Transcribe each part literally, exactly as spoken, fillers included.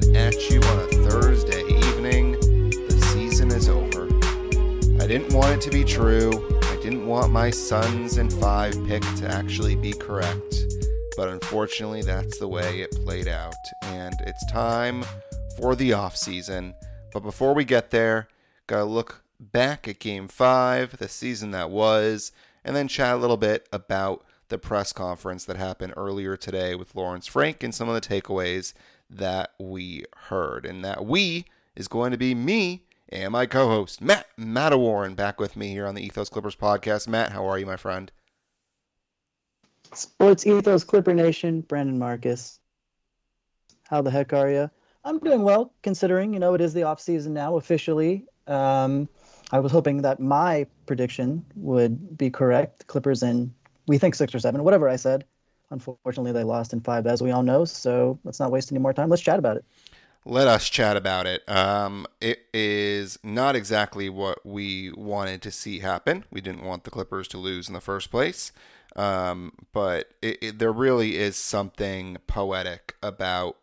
coming at you on a Thursday evening. The season is over. I didn't want it to be true. I didn't want my Suns and five pick to actually be correct. But unfortunately, that's the way it played out. And it's time for the offseason. But before we get there, gotta look back at Game five, the season that was, and then chat a little bit about the press conference that happened earlier today with Lawrence Frank and some of the takeaways that we heard. And that we is going to be me and my co-host, Matt Matawarren, back with me here on the Ethos Clippers podcast. Matt, how are you, my friend? Sports Ethos Clipper Nation, Brandon Marcus. How the heck are you? I'm doing well, considering, you know, it is the offseason now officially. Um, I was hoping that my prediction would be correct. Clippers in, we think, six or seven, whatever I said. Unfortunately, they lost in five, as we all know. So let's not waste any more time. Let's chat about it. Let us chat about it. Um, it is not exactly what we wanted to see happen. We didn't want the Clippers to lose in the first place. Um, but it, it, there really is something poetic about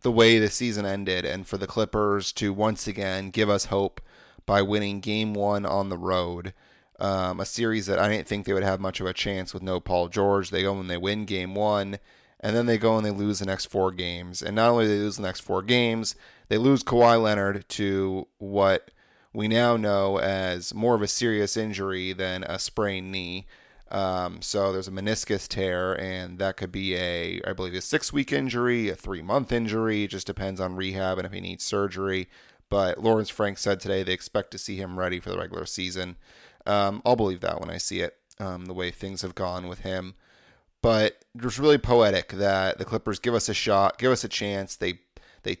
the way the season ended, and for the Clippers to once again give us hope by winning game one on the road, um, a series that I didn't think they would have much of a chance with no Paul George. They go and they win game one, and then they go and they lose the next four games. And not only do they lose the next four games, they lose Kawhi Leonard to what we now know as more of a serious injury than a sprained knee. Um, so there's a meniscus tear, and that could be a, I believe, a six-week injury, a three-month injury. It just depends on rehab and if he needs surgery. But Lawrence Frank said today they expect to see him ready for the regular season. Um, I'll believe that when I see it, um, the way things have gone with him. But it was really poetic that the Clippers give us a shot, give us a chance. They they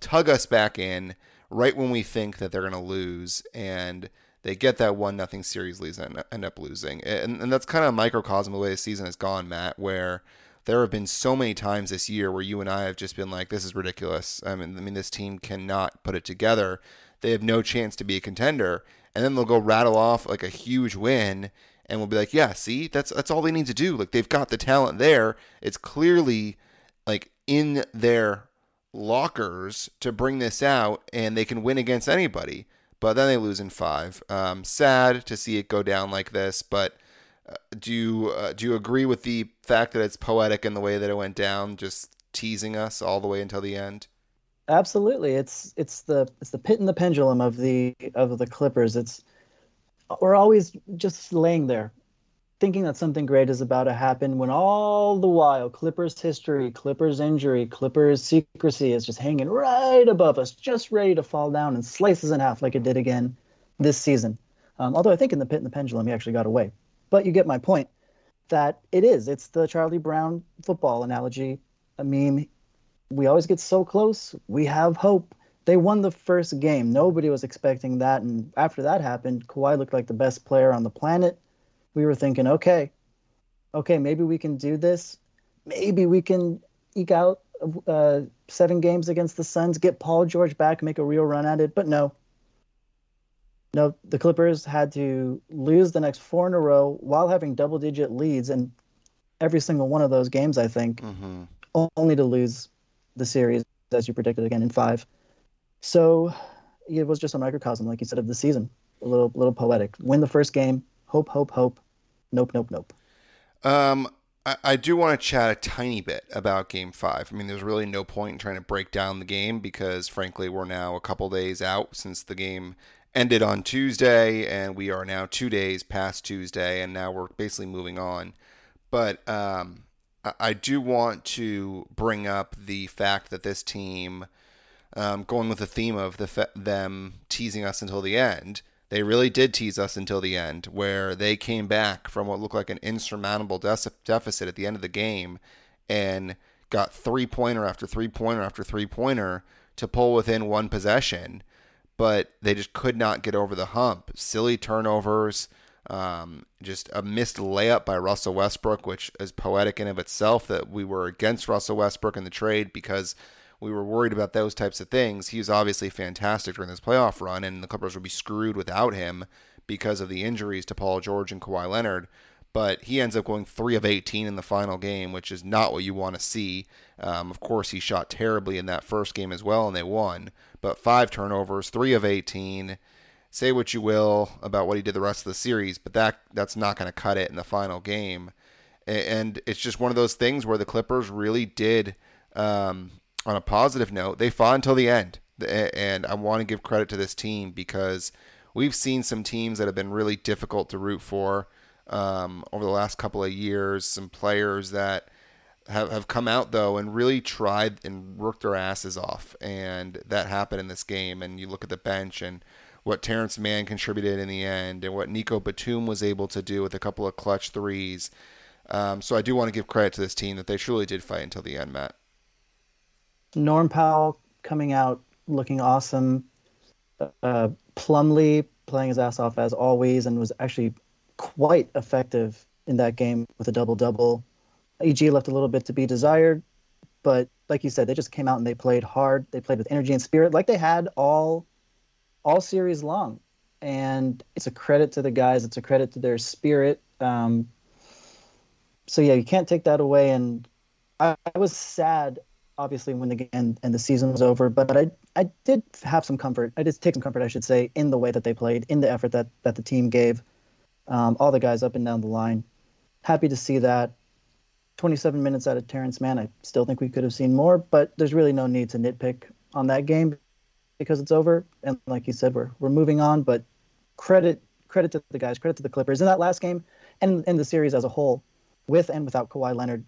tug us back in right when we think that they're going to lose, and they get that one nothing series lead and end up losing. And, and that's kind of a microcosm of the way the season has gone, Matt, where there have been so many times this year where you and I have just been like, this is ridiculous. I mean, I mean, this team cannot put it together. They have no chance to be a contender. And then they'll go rattle off like a huge win, and we'll be like, yeah, see, that's that's all they need to do. Like, they've got the talent there. It's clearly like in their lockers to bring this out, and they can win against anybody. But then they lose in five. Um, sad to see it go down like this. But uh, do you uh, do you agree with the fact that it's poetic in the way that it went down, just teasing us all the way until the end? Absolutely. It's it's the it's the pit and the pendulum of the of the Clippers. It's we're always just laying there, thinking that something great is about to happen, when all the while Clippers history, Clippers injury, Clippers secrecy is just hanging right above us, just ready to fall down and slice us in half like it did again this season. Um, although I think in the pit and the pendulum, he actually got away. But you get my point that it is. It's the Charlie Brown football analogy. I mean, we always get so close. We have hope. They won the first game. Nobody was expecting that. And after that happened, Kawhi looked like the best player on the planet. We were thinking, okay, okay, maybe we can do this. Maybe we can eke out uh, seven games against the Suns, get Paul George back, make a real run at it. But no, no, the Clippers had to lose the next four in a row while having double-digit leads in every single one of those games, I think, mm-hmm. only to lose the series, as you predicted, again in five. So it was just a microcosm, like you said, of the season. A little, little poetic. Win the first game. Hope, hope, hope. Nope, nope, nope. Um, I, I do want to chat a tiny bit about Game five. I mean, there's really no point in trying to break down the game because, frankly, we're now a couple days out since the game ended on Tuesday, and we are now two days past Tuesday, and now we're basically moving on. But um, I, I do want to bring up the fact that this team, um, going with the theme of the fe- them teasing us until the end, they really did tease us until the end, where they came back from what looked like an insurmountable de- deficit at the end of the game and got three-pointer after three-pointer after three-pointer to pull within one possession, but they just could not get over the hump. Silly turnovers, um, just a missed layup by Russell Westbrook, which is poetic in and of itself that we were against Russell Westbrook in the trade because we were worried about those types of things. He was obviously fantastic during this playoff run, and the Clippers would be screwed without him because of the injuries to Paul George and Kawhi Leonard. but he ends up going three of eighteen in the final game, which is not what you want to see. Um, of course, he shot terribly in that first game as well, and they won. But five turnovers, three of eighteen. Say what you will about what he did the rest of the series, but that that's not going to cut it in the final game. And it's just one of those things where the Clippers really did, um, on a positive note, they fought until the end. And I want to give credit to this team because we've seen some teams that have been really difficult to root for. Um, over the last couple of years, some players that have, have come out, though, and really tried and worked their asses off. And that happened in this game. And you look at the bench and what Terrence Mann contributed in the end and what Nico Batum was able to do with a couple of clutch threes. Um, so I do want to give credit to this team that they truly did fight until the end, Matt. Norm Powell coming out looking awesome. Uh, Plumlee playing his ass off as always and was actually quite effective in that game with a double-double. E G left a little bit to be desired, but like you said, they just came out and they played hard. They played with energy and spirit like they had all all series long, and it's a credit to the guys. It's a credit to their spirit. Um, so, yeah, you can't take that away, and I, I was sad, obviously, when the game and, and the season was over, but I I did have some comfort. I did take some comfort, I should say, in the way that they played, in the effort that, that the team gave. Um, all the guys up and down the line. Happy to see that. twenty-seven minutes out of Terrence Mann. I still think we could have seen more, but there's really no need to nitpick on that game because it's over. And like you said, we're we're moving on, but credit credit to the guys, credit to the Clippers. In that last game and in the series as a whole, with and without Kawhi Leonard,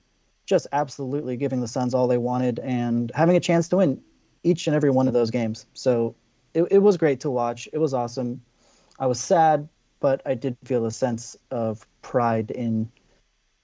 just absolutely giving the Suns all they wanted and having a chance to win each and every one of those games. So it, it was great to watch. It was awesome. I was sad, but I did feel a sense of pride in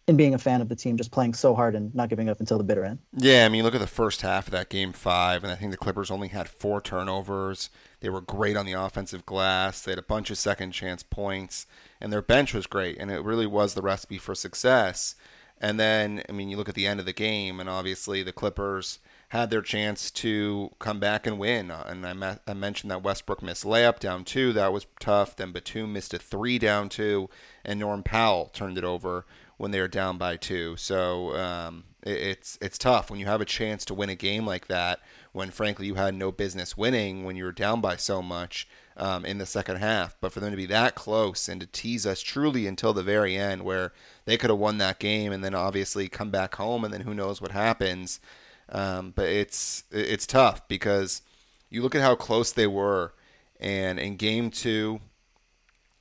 in being a fan of the team, just playing so hard and not giving up until the bitter end. Yeah, I mean, look at the first half of that game five, and I think the Clippers only had four turnovers. They were great on the offensive glass. They had a bunch of second-chance points, and their bench was great, and it really was the recipe for success. And then, I mean, you look at the end of the game, and obviously the Clippers had their chance to come back and win. And I, ma- I mentioned that Westbrook missed layup down two. That was tough. Then Batum missed a three down two. And Norm Powell turned it over when they were down by two. So um, it, it's it's tough when you have a chance to win a game like that when, frankly, you had no business winning when you were down by so much um, in the second half. But for them to be that close and to tease us truly until the very end where they could have won that game and then obviously come back home and then who knows what happens. Um, but it's it's tough because you look at how close they were, and in game two,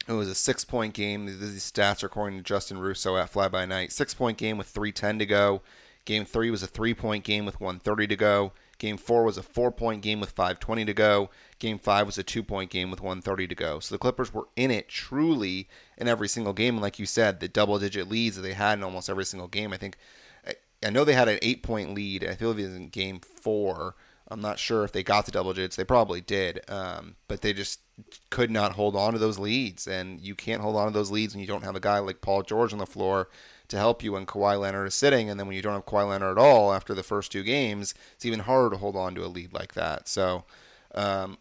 it was a six-point game. These stats are according to Justin Russo at Fly By Night. Six-point game with three ten to go. Game three was a three-point game with one thirty to go. Game four was a four-point game with five twenty to go. Game five was a two-point game with one thirty to go. So the Clippers were in it truly in every single game. And like you said, the double-digit leads that they had in almost every single game, I think, I know they had an eight-point lead. I feel it was in game four. I'm not sure if they got the double digits. They probably did. Um, but they just could not hold on to those leads. And you can't hold on to those leads when you don't have a guy like Paul George on the floor to help you when Kawhi Leonard is sitting. And then when you don't have Kawhi Leonard at all after the first two games, it's even harder to hold on to a lead like that. So um,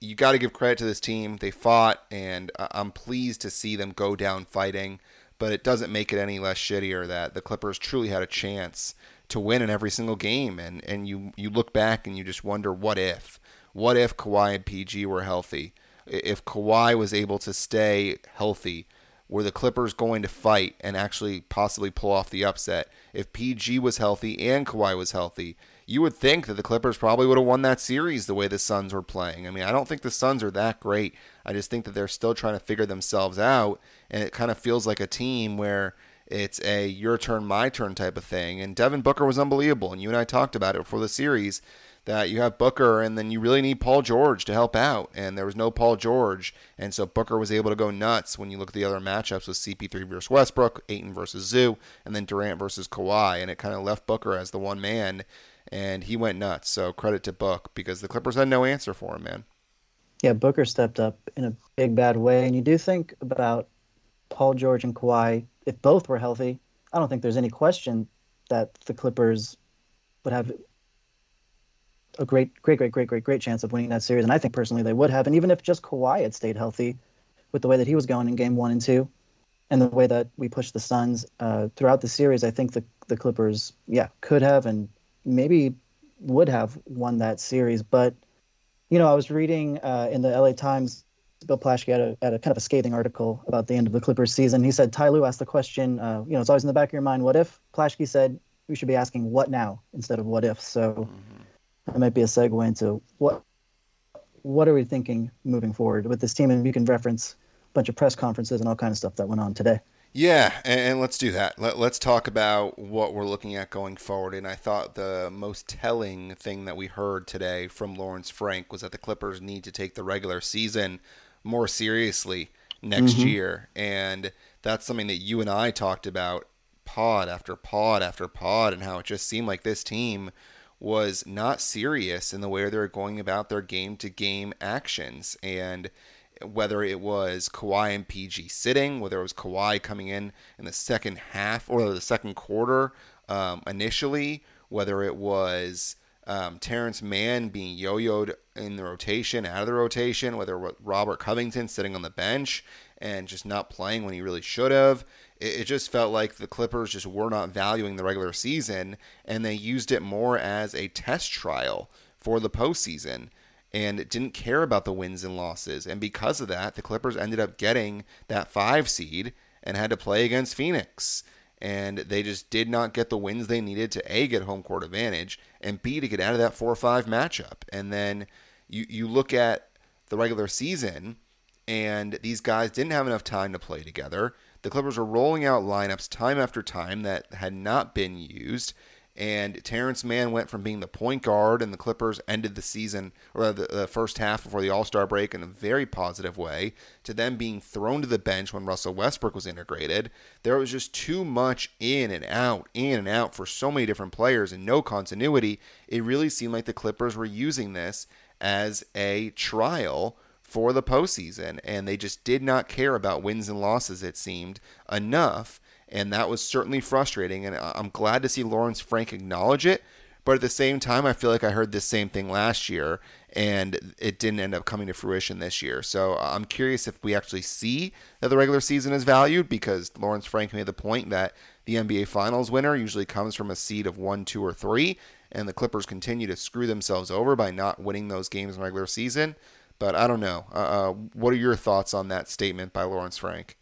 you got to give credit to this team. They fought, and I'm pleased to see them go down fighting. But it doesn't make it any less shittier that the Clippers truly had a chance to win in every single game. And, and you, you look back and you just wonder, what if? What if Kawhi and P G were healthy? If Kawhi was able to stay healthy, were the Clippers going to fight and actually possibly pull off the upset? If P G was healthy and Kawhi was healthy, you would think that the Clippers probably would have won that series the way the Suns were playing. I mean, I don't think the Suns are that great. I just think that they're still trying to figure themselves out, and it kind of feels like a team where it's a your turn, my turn type of thing. And Devin Booker was unbelievable, and you and I talked about it before the series, that you have Booker and then you really need Paul George to help out, and there was no Paul George, and so Booker was able to go nuts when you look at the other matchups with C P three versus Westbrook, Ayton versus Zoo, and then Durant versus Kawhi, and it kind of left Booker as the one man, and he went nuts. So credit to Book, because the Clippers had no answer for him, man. Yeah, Booker stepped up in a big, bad way, and you do think about Paul George and Kawhi. If both were healthy, I don't think there's any question that the Clippers would have a great, great, great, great, great, great chance of winning that series. And I think personally they would have. And even if just Kawhi had stayed healthy with the way that he was going in game one and two, and the way that we pushed the Suns uh, throughout the series, I think the the Clippers, yeah, could have and maybe would have won that series. But, you know, I was reading uh, in the L A Times, Bill Plaschke had a, had a kind of a scathing article about the end of the Clippers season. He said, Ty Lue asked the question, uh, you know, it's always in the back of your mind, what if? Plaschke said, we should be asking what now instead of what if. So mm-hmm. that might be a segue into what what are we thinking moving forward with this team? And you can reference a bunch of press conferences and all kinds of stuff that went on today. Yeah, and let's do that. Let, let's talk about what we're looking at going forward. And I thought the most telling thing that we heard today from Lawrence Frank was that the Clippers need to take the regular season more seriously next mm-hmm. year. And that's something that you and I talked about pod after pod after pod, and how it just seemed like this team was not serious in the way they're going about their game-to-game actions. And whether it was Kawhi and P G sitting, whether it was Kawhi coming in in the second half or the second quarter um, initially, whether it was um, Terrence Mann being yo-yoed in the rotation, out of the rotation, whether it was Robert Covington sitting on the bench and just not playing when he really should have. It just felt like the Clippers just were not valuing the regular season, and they used it more as a test trial for the postseason and didn't care about the wins and losses. And because of that, the Clippers ended up getting that five seed and had to play against Phoenix. And they just did not get the wins they needed to, A, get home court advantage, and B, to get out of that four five matchup. And then you, you look at the regular season, and these guys didn't have enough time to play together. The Clippers were rolling out lineups time after time that had not been used, and Terrence Mann went from being the point guard, and the Clippers ended the season, or the, the first half before the All-Star break, in a very positive way, to them being thrown to the bench when Russell Westbrook was integrated. There was just too much in and out, in and out for so many different players and no continuity. It really seemed like the Clippers were using this as a trial for the postseason, and they just did not care about wins and losses, it seemed, enough, and that was certainly frustrating, and I'm glad to see Lawrence Frank acknowledge it, but at the same time, I feel like I heard this same thing last year, and it didn't end up coming to fruition this year, so I'm curious if we actually see that the regular season is valued, because Lawrence Frank made the point that the N B A Finals winner usually comes from a seed of one, two, or three, and the Clippers continue to screw themselves over by not winning those games in the regular season. But I don't know. Uh, what are your thoughts on that statement by Lawrence Frank?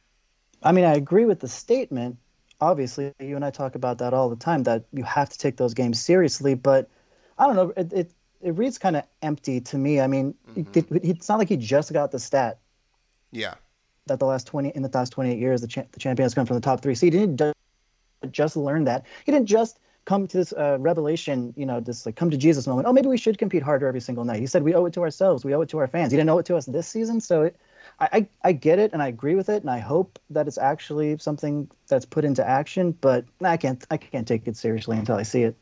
I mean, I agree with the statement. Obviously, you and I talk about that all the time, that you have to take those games seriously. But I don't know. It it, it reads kind of empty to me. I mean, mm-hmm. it, it's not like he just got the stat. Yeah. That the last twenty in the last twenty-eight years, the cha- the champion has come from the top three seed. He didn't just learn that. He didn't just come to this uh, revelation, you know, this like come to Jesus moment. Oh, maybe we should compete harder every single night. He said, we owe it to ourselves. We owe it to our fans. He didn't owe it to us this season. So it, I, I, I get it. And I agree with it. And I hope that it's actually something that's put into action, but I can't, I can't take it seriously until I see it.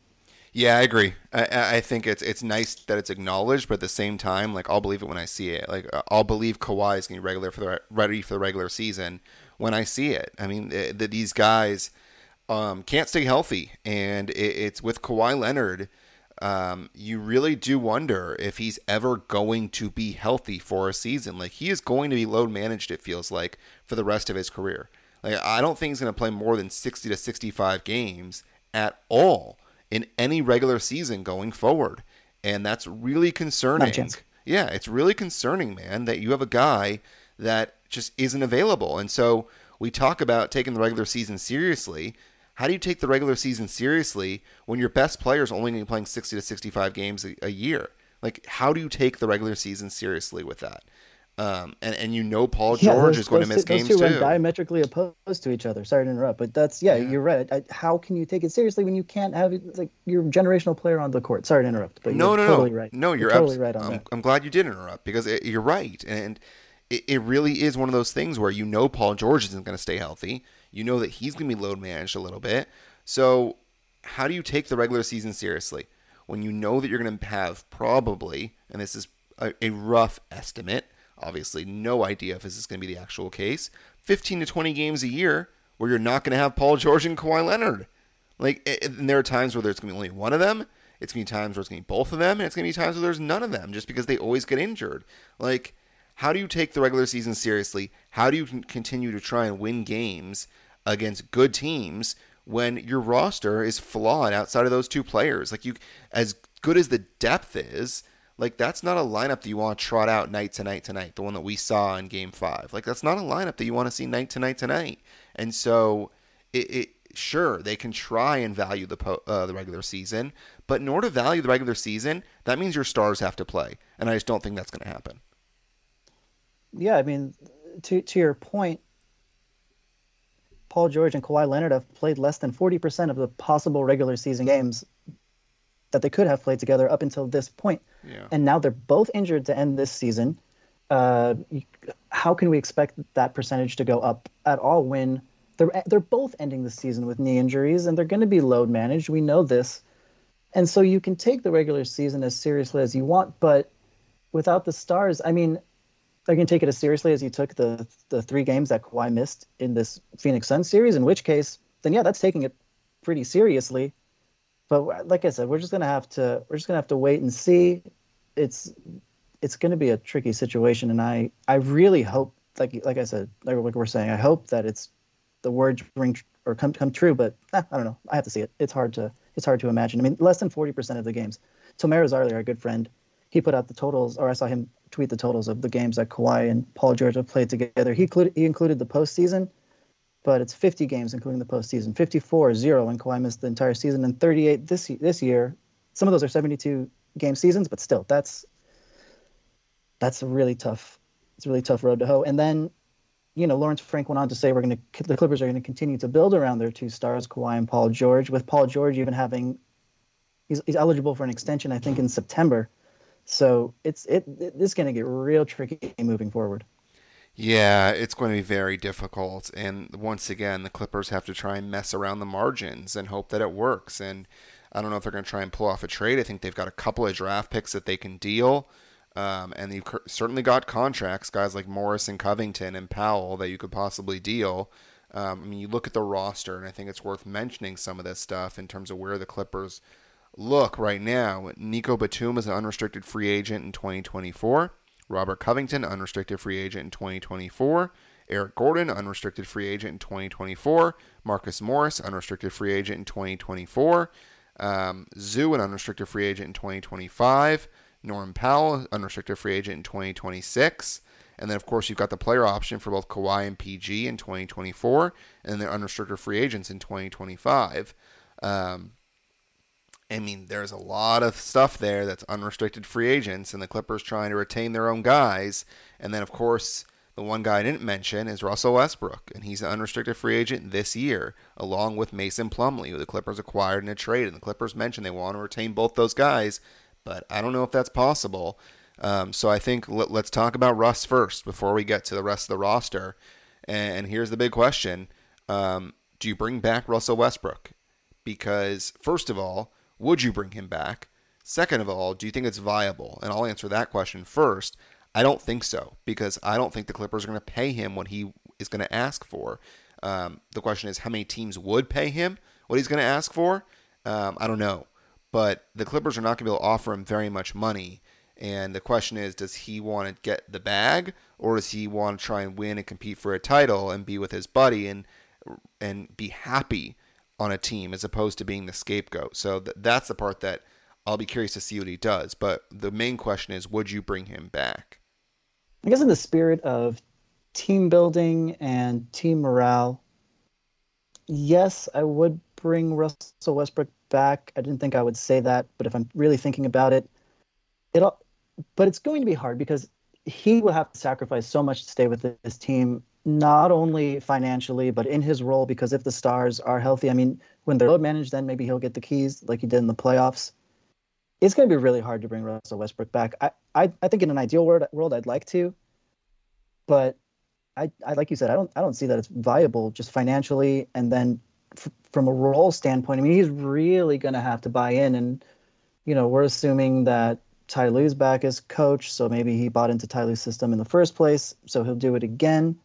Yeah, I agree. I, I think it's it's nice that it's acknowledged, but at the same time, like, I'll believe it when I see it. Like, I'll believe Kawhi is going to be regular for the, ready for the regular season when I see it. I mean, th- th- these guys Um, can't stay healthy, and it, it's with Kawhi Leonard. Um, you really do wonder if he's ever going to be healthy for a season. Like, he is going to be load managed, it feels like, for the rest of his career. Like, I don't think he's going to play more than sixty to sixty-five games at all in any regular season going forward, and that's really concerning. Yeah, it's really concerning, man, that you have a guy that just isn't available. And so we talk about taking the regular season seriously. How do you take the regular season seriously when your best player is only going to be playing sixty to sixty-five games a, a year? Like, how do you take the regular season seriously with that? Um, and, and you know Paul George yeah, those, is going to miss two, games, those two too. Those two are diametrically opposed to each other. Sorry to interrupt, but that's, yeah, yeah. you're right. I, how can you take it seriously when you can't have it, like, your generational player on the court? Sorry to interrupt, but no, you're no, totally no. right. No, you're, you're totally abs- right on I'm, that. I'm glad you did interrupt, because it, you're right. And it, it really is one of those things where you know Paul George isn't going to stay healthy. You know that he's going to be load managed a little bit. So how do you take the regular season seriously when you know that you're going to have probably, and this is a, a rough estimate, obviously no idea if this is going to be the actual case, fifteen to twenty games a year where you're not going to have Paul George and Kawhi Leonard. Like, it, and there are times where there's going to be only one of them. It's going to be times where it's going to be both of them. And it's going to be times where there's none of them, just because they always get injured. Like, how do you take the regular season seriously? How do you continue to try and win games against good teams when your roster is flawed outside of those two players? Like, you, as good as the depth is, like, that's not a lineup that you want to trot out night to night to night, the one that we saw in game five. Like, that's not a lineup that you want to see night to night to night. And so it, it sure, they can try and value the po- uh, the regular season, but in order to value the regular season, that means your stars have to play. And I just don't think that's going to happen. Yeah, I mean, to to your point, Paul George and Kawhi Leonard have played less than forty percent of the possible regular season games that they could have played together up until this point. Yeah. And now they're both injured to end this season. Uh, how can we expect that percentage to go up at all when they're they're both ending the season with knee injuries and they're going to be load managed? We know this. And so you can take the regular season as seriously as you want, but without the stars, I mean, they're going to take it as seriously as you took the the three games that Kawhi missed in this Phoenix Suns series, in which case, then yeah, that's taking it pretty seriously. But like I said, we're just going to have to we're just going to have to wait and see. It's it's going to be a tricky situation, and I, I really hope, like like I said, like we're saying, I hope that it's the words ring or come come true. But eh, I don't know. I have to see it. It's hard to it's hard to imagine. I mean, less than forty percent of the games. Tomer Rosario, our good friend, he put out the totals, or I saw him tweet the totals of the games that Kawhi and Paul George have played together. He included, he included the postseason, but it's fifty games including the postseason. fifty-four zero when Kawhi missed the entire season, and thirty-eight this this year. Some of those are seventy-two game seasons, but still, that's that's a really tough. It's a really tough road to hoe. And then, you know, Lawrence Frank went on to say we're going to the Clippers are going to continue to build around their two stars, Kawhi and Paul George. With Paul George even having, he's he's eligible for an extension, I think, in September. So it's it, it it's going to get real tricky moving forward. Yeah, it's going to be very difficult. And once again, the Clippers have to try and mess around the margins and hope that it works. And I don't know if they're going to try and pull off a trade. I think they've got a couple of draft picks that they can deal. Um, and they've certainly got contracts, guys like Morris and Covington and Powell, that you could possibly deal. Um, I mean, you look at the roster, and I think it's worth mentioning some of this stuff in terms of where the Clippers look right now. Nico Batum is an unrestricted free agent in twenty twenty-four. Robert Covington, unrestricted free agent in twenty twenty-four. Eric Gordon, unrestricted free agent in twenty twenty-four. Marcus Morris, unrestricted free agent in twenty twenty-four. Um, Zoo, an unrestricted free agent in twenty twenty-five. Norm Powell, unrestricted free agent in twenty twenty-six. And then, of course, you've got the player option for both Kawhi and P G in twenty twenty-four, and they're unrestricted free agents in twenty twenty-five. Um, I mean, there's a lot of stuff there that's unrestricted free agents, and the Clippers trying to retain their own guys. And then, of course, the one guy I didn't mention is Russell Westbrook, and he's an unrestricted free agent this year, along with Mason Plumlee, who the Clippers acquired in a trade. And the Clippers mentioned they want to retain both those guys, but I don't know if that's possible. Um, so I think let, let's talk about Russ first before we get to the rest of the roster. And, and here's the big question. Um, do you bring back Russell Westbrook? Because, first of all, would you bring him back? Second of all, do you think it's viable? And I'll answer that question first. I don't think so, because I don't think the Clippers are going to pay him what he is going to ask for. Um, the question is how many teams would pay him what he's going to ask for? Um, I don't know. But the Clippers are not going to be able to offer him very much money. And the question is, does he want to get the bag, or does he want to try and win and compete for a title and be with his buddy and and be happy on a team as opposed to being the scapegoat? So th- that's the part that I'll be curious to see what he does. But the main question is, would you bring him back? I guess in the spirit of team building and team morale, yes, I would bring Russell Westbrook back. I didn't think I would say that, but if I'm really thinking about it, it all, but it's going to be hard because he will have to sacrifice so much to stay with this team, not only financially, but in his role, because if the stars are healthy, I mean, when they're load managed, then maybe he'll get the keys like he did in the playoffs. It's going to be really hard to bring Russell Westbrook back. I, I, I think in an ideal world, world, I'd like to, but I, I, like you said, I don't, I don't see that it's viable just financially. And then f- from a role standpoint, I mean, he's really going to have to buy in, and, you know, we're assuming that Ty Lue's back as coach, so maybe he bought into Ty Lue's system in the first place, so he'll do it again.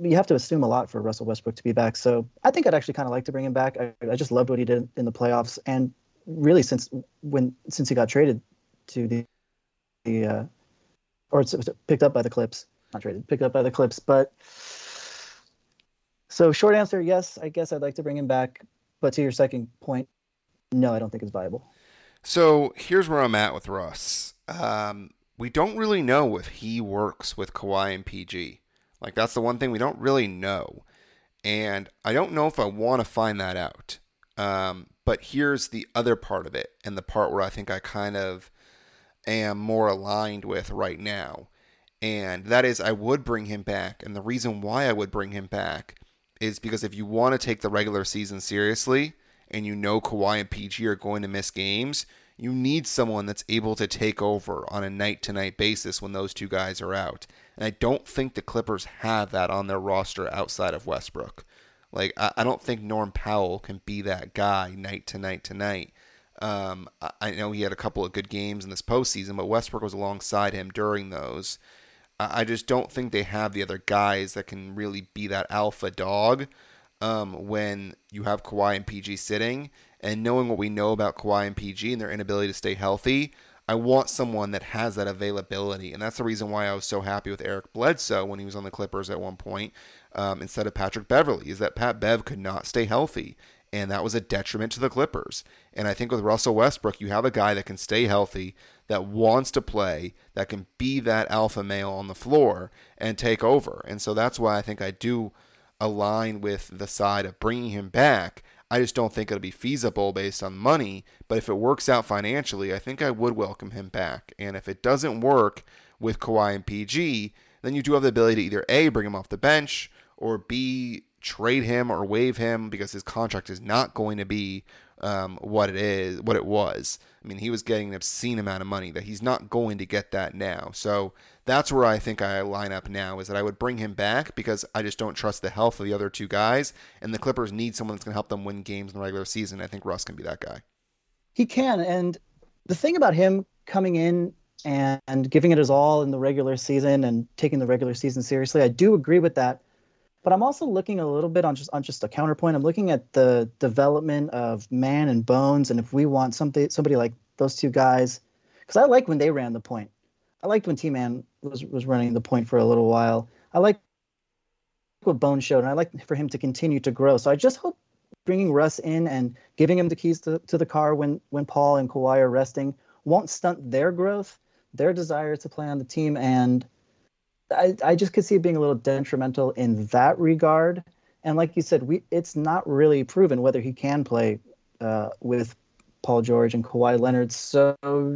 You have to assume a lot for Russell Westbrook to be back, so I think I'd actually kind of like to bring him back. I, I just loved what he did in the playoffs, and really since when since he got traded to the the uh, or it's, it's picked up by the Clips, not traded, picked up by the Clips. But so short answer, yes, I guess I'd like to bring him back. But to your second point, no, I don't think it's viable. So here's where I'm at with Russ. Um, we don't really know if he works with Kawhi and P G. Like, that's the one thing we don't really know. And I don't know if I want to find that out. Um, but here's the other part of it, and the part where I think I kind of am more aligned with right now. And that is, I would bring him back. And the reason why I would bring him back is because if you want to take the regular season seriously, and you know Kawhi and P G are going to miss games, you need someone that's able to take over on a night-to-night basis when those two guys are out. And I don't think the Clippers have that on their roster outside of Westbrook. Like, I, I don't think Norm Powell can be that guy night to night to night. Um, I, I know he had a couple of good games in this postseason, but Westbrook was alongside him during those. I, I just don't think they have the other guys that can really be that alpha dog um, when you have Kawhi and P G sitting. And knowing what we know about Kawhi and P G and their inability to stay healthy, I want someone that has that availability. And that's the reason why I was so happy with Eric Bledsoe when he was on the Clippers at one point, um, instead of Patrick Beverley, is that Pat Bev could not stay healthy. And that was a detriment to the Clippers. And I think with Russell Westbrook, you have a guy that can stay healthy, that wants to play, that can be that alpha male on the floor and take over. And so that's why I think I do align with the side of bringing him back. I just don't think it'll be feasible based on money, but if it works out financially, I think I would welcome him back. And if it doesn't work with Kawhi and P G, then you do have the ability to either A, bring him off the bench, or B, trade him or waive him because his contract is not going to be um, what it is, what it was. I mean, he was getting an obscene amount of money that he's not going to get that now. So that's where I think I line up now, is that I would bring him back because I just don't trust the health of the other two guys, and the Clippers need someone that's going to help them win games in the regular season. I think Russ can be that guy. He can, and the thing about him coming in and, and giving it his all in the regular season and taking the regular season seriously, I do agree with that. But I'm also looking a little bit on just on just a counterpoint. I'm looking at the development of Mann and Bones, and if we want something, somebody like those two guys, because I like when they ran the point. I liked when T-Man was, was running the point for a little while. I like what Bones showed, and I like for him to continue to grow. So I just hope bringing Russ in and giving him the keys to, to the car when, when Paul and Kawhi are resting won't stunt their growth, their desire to play on the team. And I, I just could see it being a little detrimental in that regard. And like you said, we it's not really proven whether he can play uh, with Paul George and Kawhi Leonard. So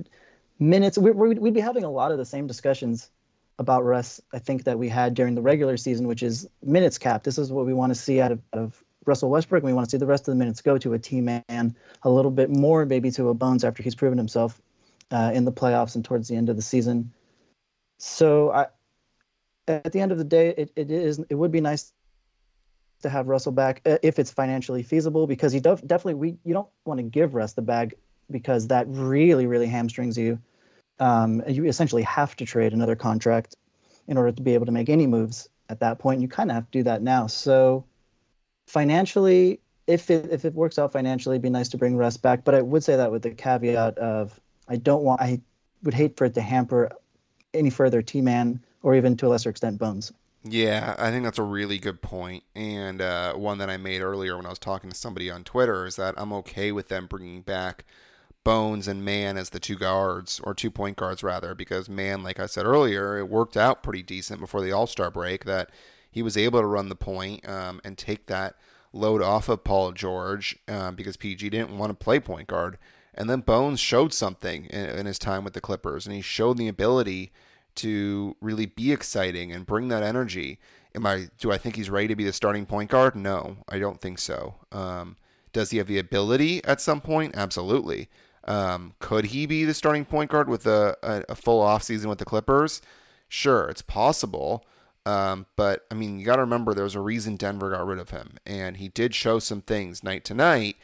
minutes, we, we'd be having a lot of the same discussions about Russ, I think, that we had during the regular season, which is minutes cap. This is what we want to see out of, out of Russell Westbrook. We want to see the rest of the minutes go to a T-Man, a little bit more maybe to a Bones after he's proven himself uh, in the playoffs and towards the end of the season. So I, at the end of the day, it, it is it would be nice to have Russell back if it's financially feasible, because he def- definitely we you don't want to give Russ the bag, because that really, really hamstrings you. Um, you essentially have to trade another contract in order to be able to make any moves at that point. You kind of have to do that now. So financially, if it if it works out financially, it'd be nice to bring Russ back. But I would say that with the caveat of I don't want I would hate for it to hamper any further T-Man, or even to a lesser extent Bones. Yeah, I think that's a really good point. And uh, one that I made earlier when I was talking to somebody on Twitter is that I'm okay with them bringing back Bones and Mann as the two guards, or two point guards rather, because Mann, like I said earlier, it worked out pretty decent before the All-Star break that he was able to run the point um, and take that load off of Paul George um, because P G didn't want to play point guard. And then Bones showed something in, in his time with the Clippers, and he showed the ability to really be exciting and bring that energy. Am I, do I think he's ready to be the starting point guard? No, I don't think so. Um, does he have the ability at some point? Absolutely. Um, could he be the starting point guard with a, a, a full offseason with the Clippers? Sure, it's possible. Um, but, I mean, you got to remember there's a reason Denver got rid of him. And he did show some things night to night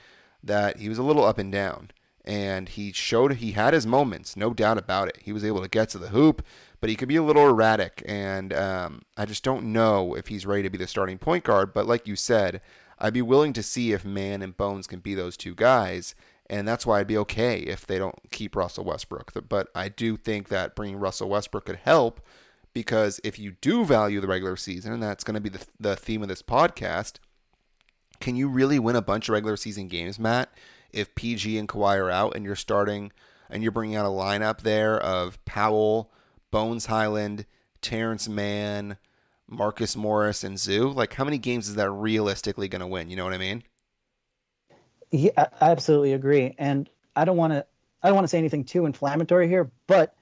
that he was a little up and down. And he showed he had his moments, no doubt about it. He was able to get to the hoop, but he could be a little erratic. And um, I just don't know if he's ready to be the starting point guard. But like you said, I'd be willing to see if Mann and Bones can be those two guys. And that's why I'd be okay if they don't keep Russell Westbrook. But I do think that bringing Russell Westbrook could help, because if you do value the regular season, and that's going to be the, the theme of this podcast, can you really win a bunch of regular season games, Matt, if P G and Kawhi are out and you're starting and you're bringing out a lineup there of Powell, Bones Highland, Terrence Mann, Marcus Morris, and Zoo? Like, how many games is that realistically going to win? You know what I mean? Yeah, I absolutely agree. And I don't want to, I don't want to say anything too inflammatory here, but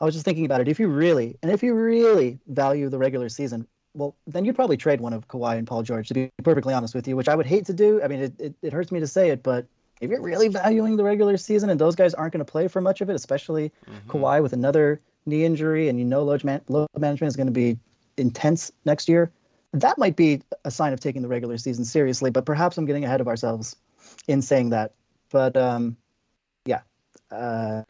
I was just thinking about it. If you really, and if you really value the regular season, well, then you'd probably trade one of Kawhi and Paul George, to be perfectly honest with you, which I would hate to do. I mean, it, it, it hurts me to say it, but if you're really valuing the regular season and those guys aren't going to play for much of it, especially mm-hmm. Kawhi with another knee injury, and you know load, man- load management is going to be intense next year, that might be a sign of taking the regular season seriously. But perhaps I'm getting ahead of ourselves in saying that. But um, yeah, uh,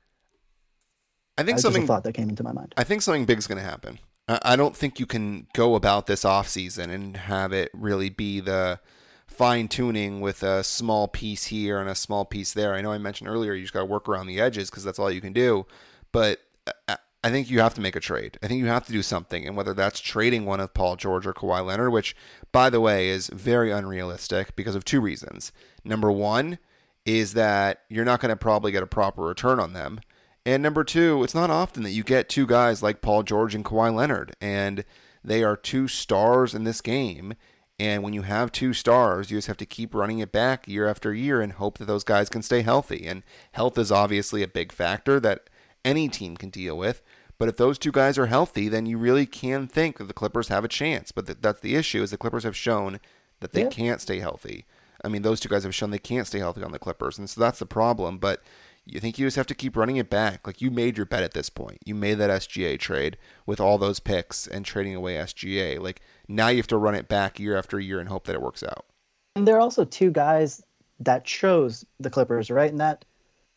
I think something a thought that came into my mind. I think something big is going to happen. I don't think you can go about this offseason and have it really be the fine-tuning with a small piece here and a small piece there. I know I mentioned earlier you just got to work around the edges because that's all you can do. But I think you have to make a trade. I think you have to do something. And whether that's trading one of Paul George or Kawhi Leonard, which, by the way, is very unrealistic because of two reasons. Number one is that you're not going to probably get a proper return on them. And number two, it's not often that you get two guys like Paul George and Kawhi Leonard. And they are two stars in this game. And when you have two stars, you just have to keep running it back year after year and hope that those guys can stay healthy. And health is obviously a big factor that any team can deal with. But if those two guys are healthy, then you really can think that the Clippers have a chance. But th- that's the issue, is the Clippers have shown that they yeah. can't stay healthy. I mean, those two guys have shown they can't stay healthy on the Clippers. And so that's the problem. But you think you just have to keep running it back. Like, you made your bet at this point. You made that S G A trade with all those picks and trading away S G A. Like, now you have to run it back year after year and hope that it works out. And there are also two guys that chose the Clippers, right? And that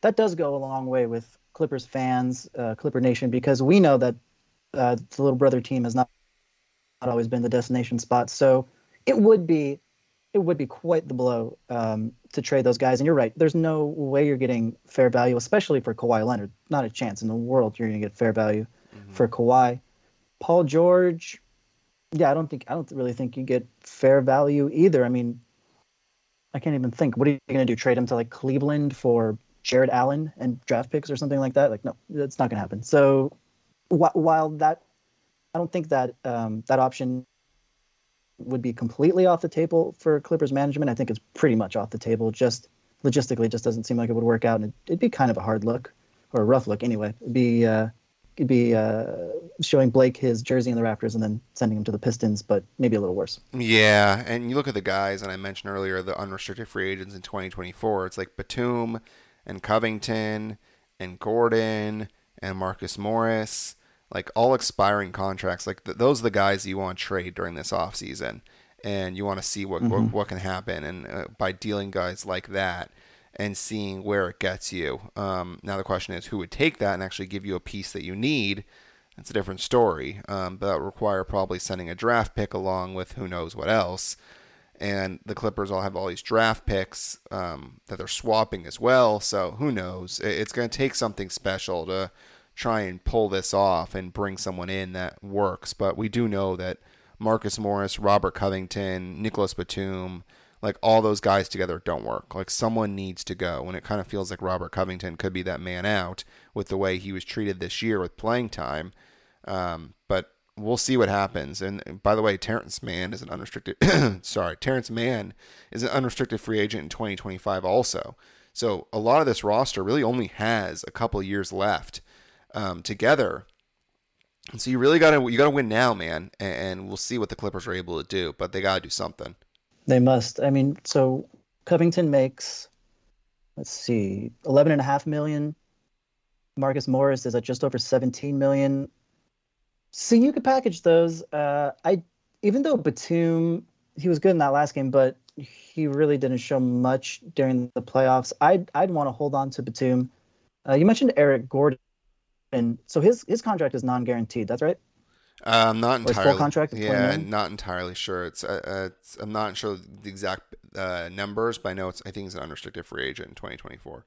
that does go a long way with Clippers fans, uh, Clipper Nation, because we know that uh, the little brother team has not, not always been the destination spot. So it would be it would be quite the blow um, to trade those guys. And you're right. There's no way you're getting fair value, especially for Kawhi Leonard. Not a chance in the world you're going to get fair value mm-hmm. for Kawhi. Paul George, yeah, I don't think I don't really think you get fair value either. I mean, I can't even think. What are you going to do? Trade him to like Cleveland for Jared Allen and draft picks or something like that? Like, no, that's not going to happen. So wh- while that, I don't think that um, that option would be completely off the table for Clippers management. I think it's pretty much off the table. Just logistically, it just doesn't seem like it would work out, and it'd, it'd be kind of a hard look, or a rough look anyway. It'd be uh, it'd be uh, showing Blake his jersey in the Raptors and then sending him to the Pistons, but maybe a little worse. Yeah, and you look at the guys, and I mentioned earlier the unrestricted free agents in twenty twenty-four. It's like Batum and Covington and Gordon and Marcus Morris. Like, all expiring contracts, like th- those are the guys you want to trade during this offseason, and you want to see what, mm-hmm. what what can happen. And uh, by dealing guys like that and seeing where it gets you, um, now the question is who would take that and actually give you a piece that you need. That's a different story, um, but that would require probably sending a draft pick along with who knows what else. And the Clippers all have all these draft picks um, that they're swapping as well, so who knows? It's going to take something special to try and pull this off and bring someone in that works. But we do know that Marcus Morris, Robert Covington, Nicholas Batum, like all those guys together don't work. Like, someone needs to go. And it kind of feels like Robert Covington could be that man out with the way he was treated this year with playing time. Um, but we'll see what happens. And by the way, Terrence Mann is an unrestricted, sorry, Terrence Mann is an unrestricted free agent in twenty twenty-five also. So a lot of this roster really only has a couple years left Um, together, and so you really gotta you gotta win now, man. And, and we'll see what the Clippers are able to do, but they gotta do something. They must. I mean, so Covington makes, let's see, eleven and a half million. Marcus Morris is at just over seventeen million. So you could package those. Uh, I even though Batum, he was good in that last game, but he really didn't show much during the playoffs. I'd I'd want to hold on to Batum. Uh, you mentioned Eric Gordon. And so his his contract is non-guaranteed. That's right. I'm um, not entirely. Or his full contract is yeah, not entirely sure. It's, uh, it's I'm not sure the exact uh, numbers, but I know it's. I think he's an unrestricted free agent in twenty twenty-four.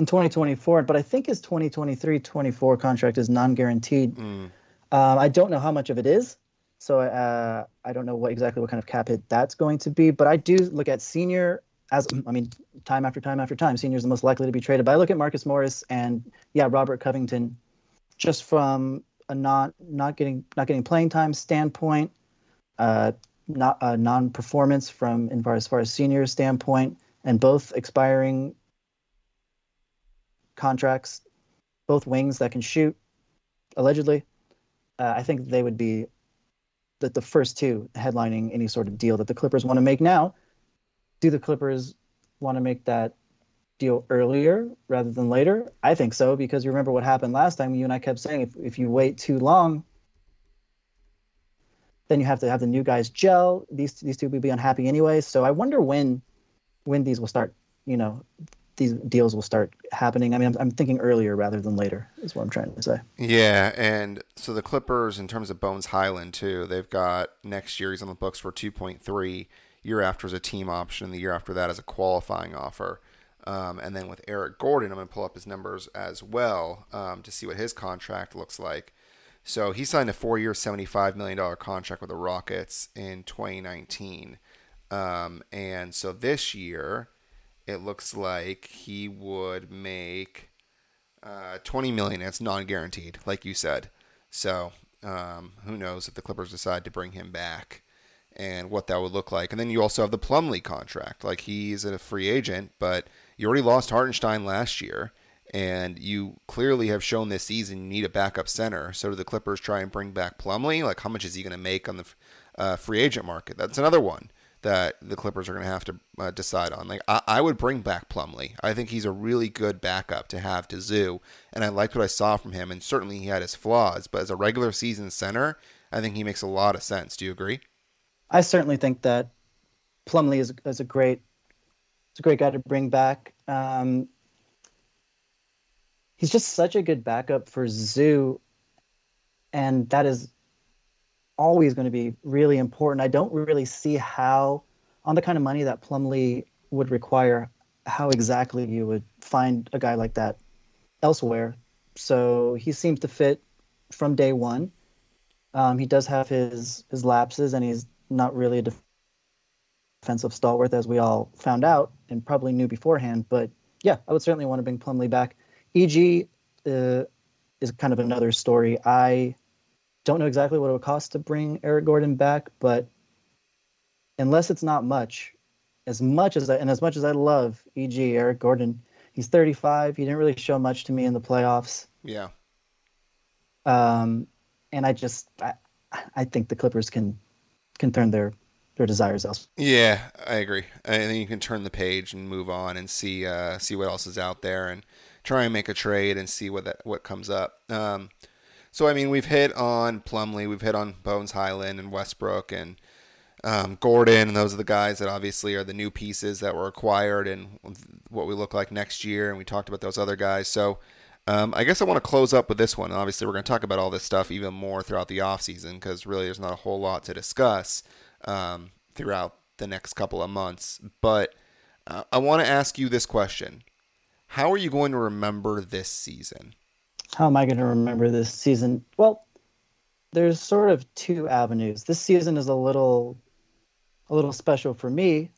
in twenty twenty-four, but I think his twenty twenty-three twenty-four contract is non-guaranteed. Mm. Um, I don't know how much of it is, so uh, I don't know what exactly what kind of cap hit that's going to be, but I do look at senior as, I mean, time after time after time, senior is the most likely to be traded. But I look at Marcus Morris and, yeah, Robert Covington, just from a not not getting not getting playing time standpoint, uh, not a non-performance from as far as far as senior standpoint, and both expiring contracts, both wings that can shoot, allegedly. Uh, I think they would be the, the first two headlining any sort of deal that the Clippers want to make now. Do the Clippers want to make that deal earlier rather than later? I think so, because you remember what happened last time. You and I kept saying if, if you wait too long, then you have to have the new guys gel. These these two will be unhappy anyway. So I wonder when when these will start, you know, these deals will start happening. I mean, I'm, I'm thinking earlier rather than later is what I'm trying to say. Yeah, and so the Clippers, in terms of Bones Highland too, they've got next year he's on the books for two point three. Year after is a team option. The year after that is a qualifying offer. Um, and then with Eric Gordon, I'm going to pull up his numbers as well um, to see what his contract looks like. So he signed a four-year, seventy-five million dollars contract with the Rockets in twenty nineteen. Um, and so this year, it looks like he would make uh, twenty million dollars. It's non-guaranteed, like you said. So um, who knows if the Clippers decide to bring him back and what that would look like. And then you also have the Plumlee contract. Like, he's a free agent, but you already lost Hartenstein last year, and you clearly have shown this season you need a backup center. So do the Clippers try and bring back Plumlee? Like, how much is he going to make on the uh, free agent market? That's another one that the Clippers are going to have to uh, decide on. Like, I-, I would bring back Plumlee. I think he's a really good backup to have to Zoo, and I liked what I saw from him, and certainly he had his flaws, but as a regular season center, I think he makes a lot of sense. Do you agree? I certainly think that Plumlee is, is a great it's a great guy to bring back. Um, he's just such a good backup for Zoo, and that is always going to be really important. I don't really see how, on the kind of money that Plumlee would require, how exactly you would find a guy like that elsewhere. So he seems to fit from day one. Um, he does have his his lapses, and he's not really a def- defensive stalwart, as we all found out and probably knew beforehand. But yeah, I would certainly want to bring Plumlee back. E G uh, is kind of another story. I don't know exactly what it would cost to bring Eric Gordon back, but unless it's not much, as much as I, and as much as I love E G, Eric Gordon, he's thirty-five. He didn't really show much to me in the playoffs. Yeah. Um, and I just, I, I think the Clippers can, can turn their, their desires elsewhere. Yeah, I agree. And then you can turn the page and move on and see uh, see what else is out there and try and make a trade and see what that, what comes up. Um, so, I mean, we've hit on Plumlee, we've hit on Bones Highland and Westbrook and um, Gordon, and those are the guys that obviously are the new pieces that were acquired and what we look like next year, and we talked about those other guys. So Um, I guess I want to close up with this one. Obviously, we're going to talk about all this stuff even more throughout the offseason because really there's not a whole lot to discuss um, throughout the next couple of months. But uh, I want to ask you this question. How are you going to remember this season? How am I going to remember this season? Well, there's sort of two avenues. This season is a little a little special for me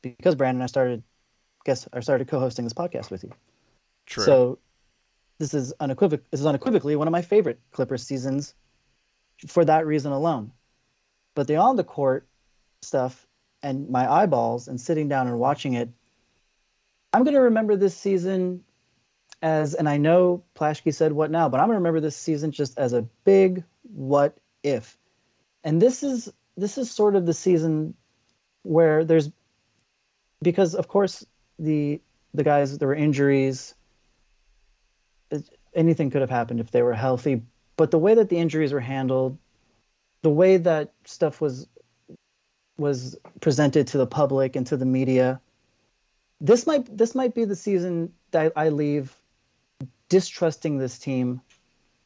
because, Brandon, I started guess I started co-hosting this podcast with you. True. So This is unequivoc- This is unequivocally one of my favorite Clippers seasons for that reason alone. But the on-the-court stuff and my eyeballs and sitting down and watching it, I'm going to remember this season as, and I know Plaschke said what now, but I'm going to remember this season just as a big what if. And this is this is sort of the season where there's, because of course the the guys, there were injuries. Anything could have happened if they were healthy, but the way that the injuries were handled, the way that stuff was was presented to the public and to the media, this might this might be the season that I leave distrusting this team,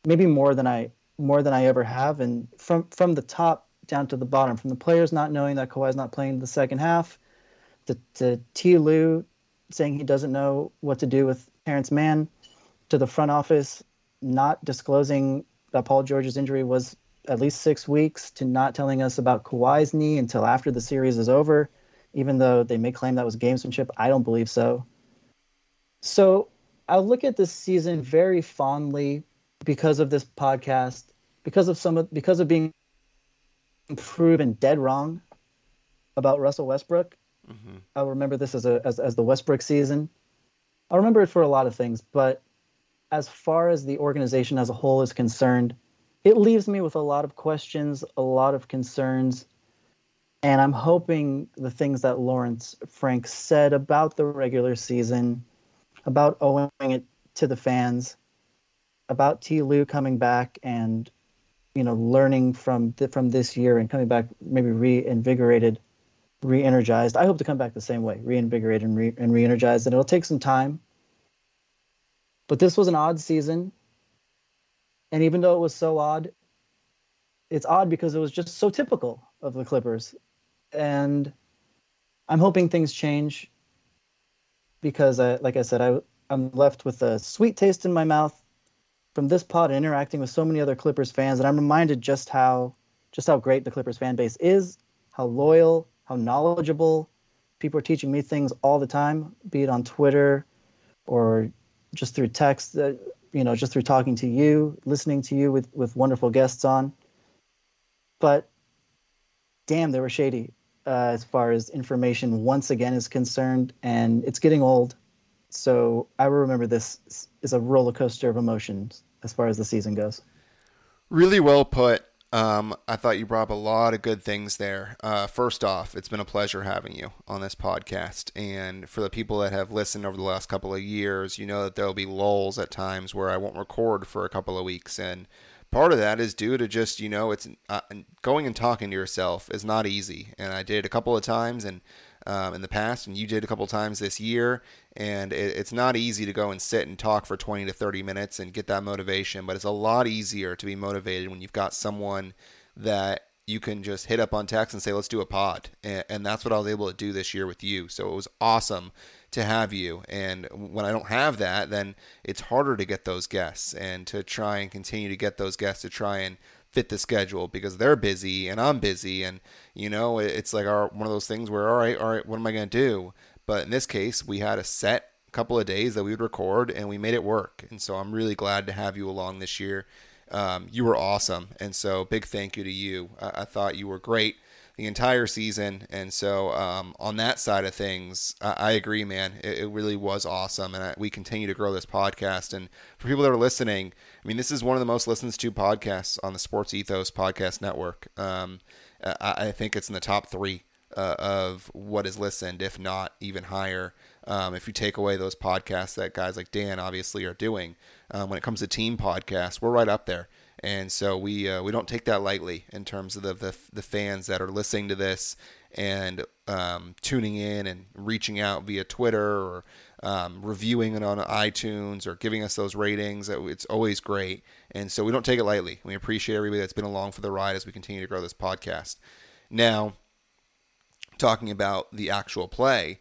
maybe more than I more than I ever have, and from from the top down to the bottom, from the players not knowing that Kawhi's not playing the second half, to, to Ty Lue saying he doesn't know what to do with Terrence Mann to the front office, not disclosing that Paul George's injury was at least six weeks, to not telling us about Kawhi's knee until after the series is over, even though they may claim that was gamesmanship. I don't believe so. So I look at this season very fondly because of this podcast, because of some, of, because of being proven dead wrong about Russell Westbrook. Mm-hmm. I remember this as a as, as the Westbrook season. I remember it for a lot of things, but as far as the organization as a whole is concerned, it leaves me with a lot of questions, a lot of concerns, and I'm hoping the things that Lawrence Frank said about the regular season, about owing it to the fans, about Ty Lue coming back and, you know, learning from th- from this year and coming back maybe reinvigorated, re-energized. I hope to come back the same way, reinvigorated and, re- and re-energized, and it'll take some time. But this was an odd season. And even though it was so odd, it's odd because it was just so typical of the Clippers. And I'm hoping things change because, I, like I said, I, I'm left with a sweet taste in my mouth from this pod and interacting with so many other Clippers fans. And I'm reminded just how just how great the Clippers fan base is, how loyal, how knowledgeable. People are teaching me things all the time, be it on Twitter or just through text, that, you know, just through talking to you, listening to you with, with wonderful guests on. But damn, they were shady uh, as far as information once again is concerned, and it's getting old. So I will remember this is a roller coaster of emotions as far as the season goes. Really well put. Um, I thought you brought up a lot of good things there. Uh, first off, it's been a pleasure having you on this podcast. And for the people that have listened over the last couple of years, you know that there'll be lulls at times where I won't record for a couple of weeks. And part of that is due to just, you know, it's uh, going and talking to yourself is not easy. And I did a couple of times and um, in the past, and you did a couple of times this year. And it, it's not easy to go and sit and talk for twenty to thirty minutes and get that motivation, but it's a lot easier to be motivated when you've got someone that you can just hit up on text and say, let's do a pod. And, and that's what I was able to do this year with you. So it was awesome to have you. And when I don't have that, then it's harder to get those guests and to try and continue to get those guests to try and fit the schedule, because they're busy and I'm busy. And, you know, it, it's like our, one of those things where, all right, all right, what am I going to do? But in this case, we had a set couple of days that we would record, and we made it work. And so I'm really glad to have you along this year. Um, you were awesome. And so big thank you to you. I, I thought you were great the entire season. And so um, on that side of things, I, I agree, man. It, it really was awesome. And I, we continue to grow this podcast. And for people that are listening, I mean, this is one of the most listened to podcasts on the Sports Ethos Podcast Network. Um, I, I think it's in the top three. Uh, of what is listened, if not even higher, um, if you take away those podcasts that guys like Dan obviously are doing. Um, when it comes to team podcasts, we're right up there, and so we uh, we don't take that lightly in terms of the the, the fans that are listening to this and um, tuning in and reaching out via Twitter or um, reviewing it on iTunes or giving us those ratings. It's always great, and so we don't take it lightly. We appreciate everybody that's been along for the ride as we continue to grow this podcast. Now, talking about the actual play,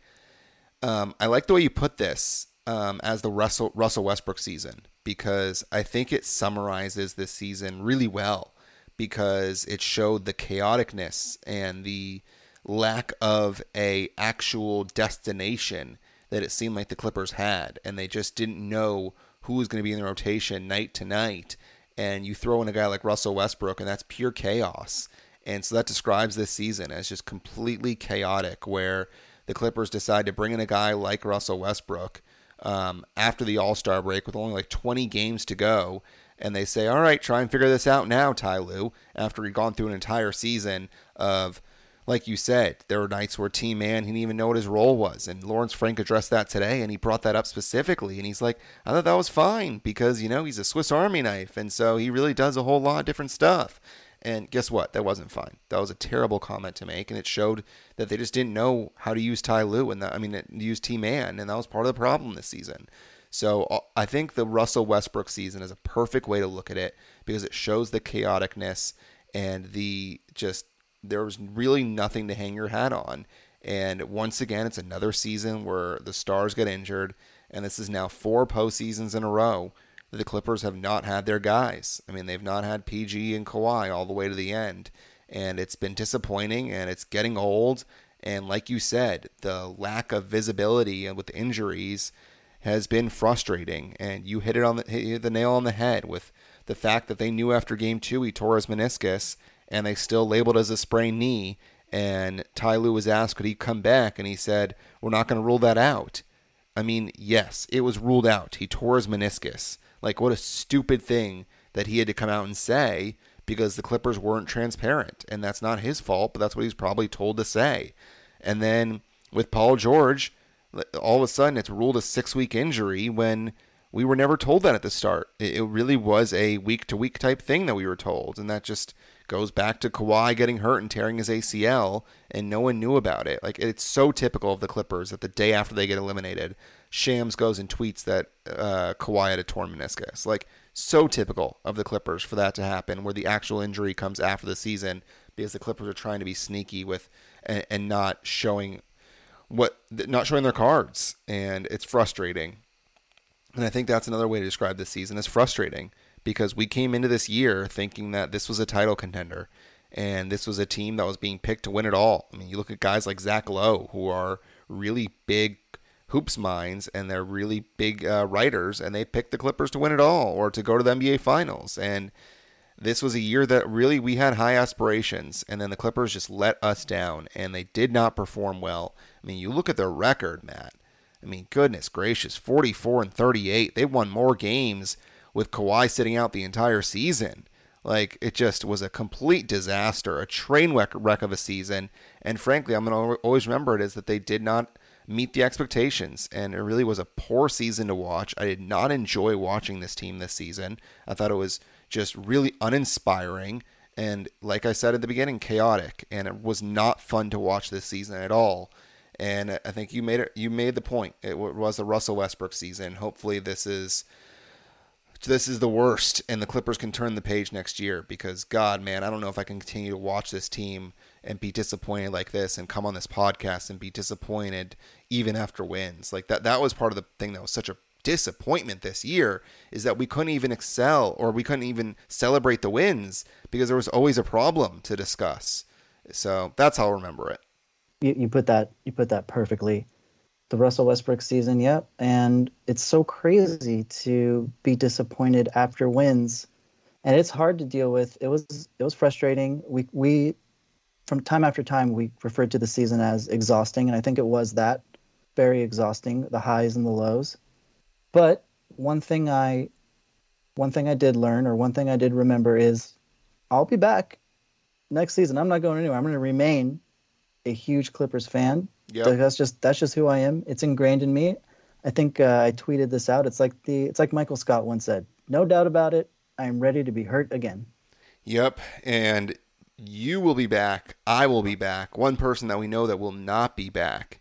um, I like the way you put this um, as the Russell Russell Westbrook season, because I think it summarizes this season really well, because it showed the chaoticness and the lack of a actual destination that it seemed like the Clippers had, and they just didn't know who was going to be in the rotation night to night. And you throw in a guy like Russell Westbrook, and that's pure chaos. And so that describes this season as just completely chaotic, where the Clippers decide to bring in a guy like Russell Westbrook um, after the All-Star break with only like twenty games to go. And they say, all right, try and figure this out now, Ty Lue, after we've gone through an entire season of, like you said, there were nights where Team Man, he didn't even know what his role was. And Lawrence Frank addressed that today, and he brought that up specifically. And he's like, I thought that was fine because, you know, he's a Swiss Army knife. And so he really does a whole lot of different stuff. And guess what? That wasn't fine. That was a terrible comment to make, and it showed that they just didn't know how to use Ty Lue, and that, I mean, use T-Man, and that was part of the problem this season. So I think the Russell Westbrook season is a perfect way to look at it, because it shows the chaoticness and the just there was really nothing to hang your hat on. And once again, it's another season where the stars get injured, and this is now four postseasons in a row that the Clippers have not had their guys. I mean, they've not had P G and Kawhi all the way to the end, and it's been disappointing, and it's getting old. And like you said, the lack of visibility with injuries has been frustrating, and you hit it on the, hit the nail on the head with the fact that they knew after game two he tore his meniscus, and they still labeled it as a sprained knee. And Ty Lue was asked, could he come back? And he said, we're not going to rule that out. I mean, yes, it was ruled out. He tore his meniscus. Like, what a stupid thing that he had to come out and say, because the Clippers weren't transparent. And that's not his fault, but that's what he's probably told to say. And then with Paul George, all of a sudden it's ruled a six-week injury when we were never told that at the start. It really was a week-to-week type thing that we were told. And that just goes back to Kawhi getting hurt and tearing his A C L, and no one knew about it. Like, it's so typical of the Clippers that the day after they get eliminated, Shams goes and tweets that uh, Kawhi had a torn meniscus. Like, so typical of the Clippers for that to happen, where the actual injury comes after the season, because the Clippers are trying to be sneaky with and, and not showing what not showing their cards, and it's frustrating. And I think that's another way to describe this season as frustrating, because we came into this year thinking that this was a title contender and this was a team that was being picked to win it all. I mean, you look at guys like Zach Lowe, who are really big hoops minds, and they're really big uh, writers, and they picked the Clippers to win it all or to go to the N B A Finals. And this was a year that really we had high aspirations, and then the Clippers just let us down, and they did not perform well. I mean, you look at their record, Matt. I mean, goodness gracious, forty-four and thirty-eight. They won more games with Kawhi sitting out the entire season. Like, it just was a complete disaster, a train wreck, wreck of a season. And frankly, I'm going to always remember it is that they did not meet the expectations. And it really was a poor season to watch. I did not enjoy watching this team this season. I thought it was just really uninspiring. And like I said at the beginning, chaotic. And it was not fun to watch this season at all. And I think you made it. You made the point. It was a Russell Westbrook season. Hopefully, this is this is the worst, and the Clippers can turn the page next year. Because God, man, I don't know if I can continue to watch this team and be disappointed like this, and come on this podcast and be disappointed even after wins. Like that. That was part of the thing that was such a disappointment this year, is that we couldn't even excel, or we couldn't even celebrate the wins, because there was always a problem to discuss. So that's how I'll remember it. You, you put that you put that perfectly. The Russell Westbrook season, yep. And it's so crazy to be disappointed after wins, and it's hard to deal with. It was it was frustrating. We we from time after time we referred to the season as exhausting, and I think it was that, very exhausting, the highs and the lows. But one thing I one thing I did learn, or one thing I did remember, is I'll be back next season. I'm not going anywhere. I'm going to remain a huge Clippers fan. Yeah, like that's just that's just who I am. It's ingrained in me. I think uh, I tweeted this out. It's like the it's like Michael Scott once said, "No doubt about it. I am ready to be hurt again." Yep, and you will be back. I will be back. One person that we know that will not be back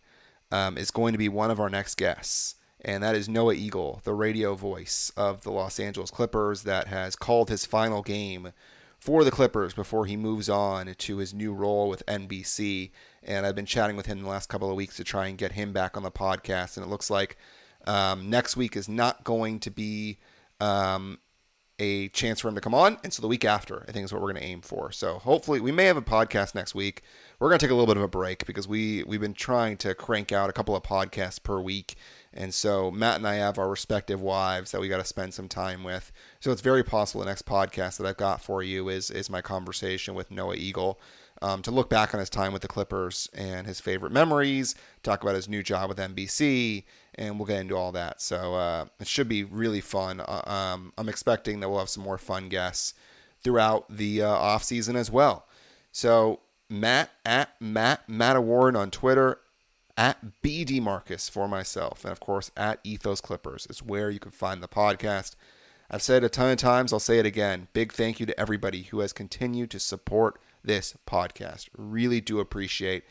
um, is going to be one of our next guests, and that is Noah Eagle, the radio voice of the Los Angeles Clippers, that has called his final game for the Clippers before he moves on to his new role with N B C. And I've been chatting with him the last couple of weeks to try and get him back on the podcast. And it looks like um, next week is not going to be um, a chance for him to come on. And so the week after, I think, is what we're going to aim for. So hopefully we may have a podcast next week. We're going to take a little bit of a break, because we, we've been trying to crank out a couple of podcasts per week. And so Matt and I have our respective wives that we got to spend some time with. So it's very possible the next podcast that I've got for you is is my conversation with Noah Eagle, um, to look back on his time with the Clippers and his favorite memories, talk about his new job with N B C, and we'll get into all that. So uh, it should be really fun. Uh, um, I'm expecting that we'll have some more fun guests throughout the uh, offseason as well. So Matt at Matt, Matt Award on Twitter, at B D Marcus for myself, and of course at Ethos Clippers is where you can find the podcast. I've said it a ton of times. I'll say it again. Big thank you to everybody who has continued to support this podcast. Really do appreciate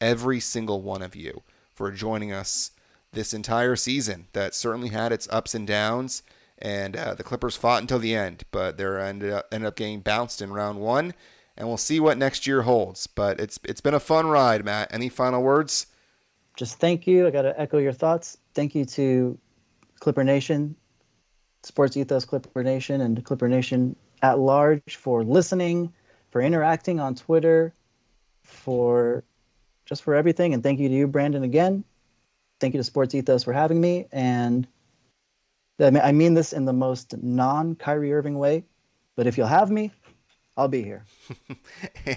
every single one of you for joining us this entire season. That certainly had its ups and downs, and uh, the Clippers fought until the end, but they ended up, ended up getting bounced in round one, and we'll see what next year holds. But it's it's been a fun ride, Matt. Any final words? Just thank you. I got to echo your thoughts. Thank you to Clipper Nation, Sports Ethos Clipper Nation, and Clipper Nation at large for listening, for interacting on Twitter, for just for everything. And thank you to you, Brandon, again. Thank you to Sports Ethos for having me. And I mean this in the most non-Kyrie Irving way, but if you'll have me, I'll be here.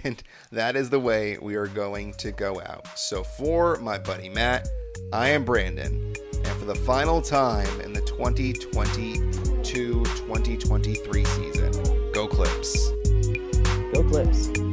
And that is the way we are going to go out. So for my buddy Matt, I am Brandon. And for the final time in the twenty twenty-two twenty twenty-three season, go Clips. Go Clips.